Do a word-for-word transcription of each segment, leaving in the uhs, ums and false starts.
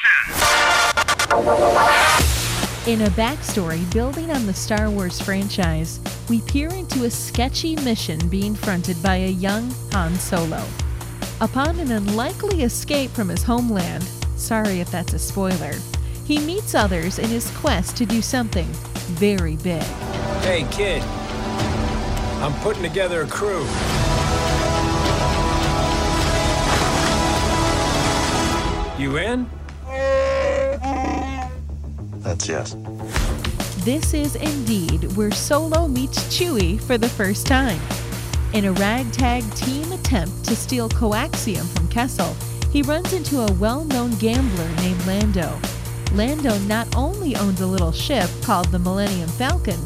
half. In a backstory building on the Star Wars franchise, we peer into a sketchy mission being fronted by a young Han Solo. Upon an unlikely escape from his homeland, sorry if that's a spoiler, he meets others in his quest to do something very big. Hey kid, I'm putting together a crew. You in? That's yes. This is indeed where Solo meets Chewie for the first time. In a ragtag team attempt to steal Coaxium from Kessel, he runs into a well-known gambler named Lando. Lando not only owns a little ship called the Millennium Falcon,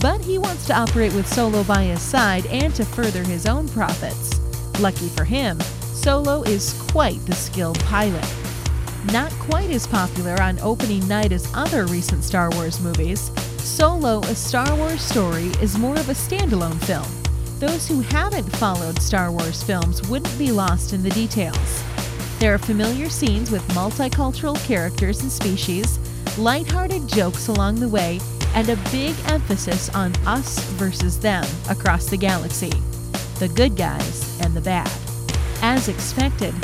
but he wants to operate with Solo by his side and to further his own profits. Lucky for him, Solo is quite the skilled pilot. Not quite as popular on opening night as other recent Star Wars movies, Solo: A Star Wars Story is more of a standalone film. Those who haven't followed Star Wars films wouldn't be lost in the details. There are familiar scenes with multicultural characters and species, lighthearted jokes along the way, and a big emphasis on us versus them across the galaxy. The good guys and the bad. As expected,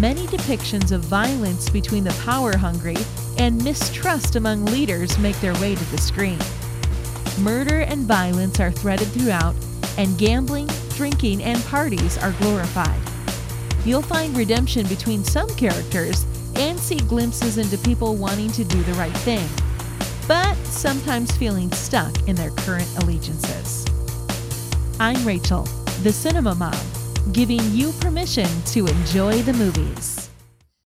many depictions of violence between the power-hungry and mistrust among leaders make their way to the screen. Murder and violence are threaded throughout, and gambling, drinking, and parties are glorified. You'll find redemption between some characters and see glimpses into people wanting to do the right thing, but sometimes feeling stuck in their current allegiances. I'm Rachel, the Cinema Mom, giving you permission to enjoy the movies.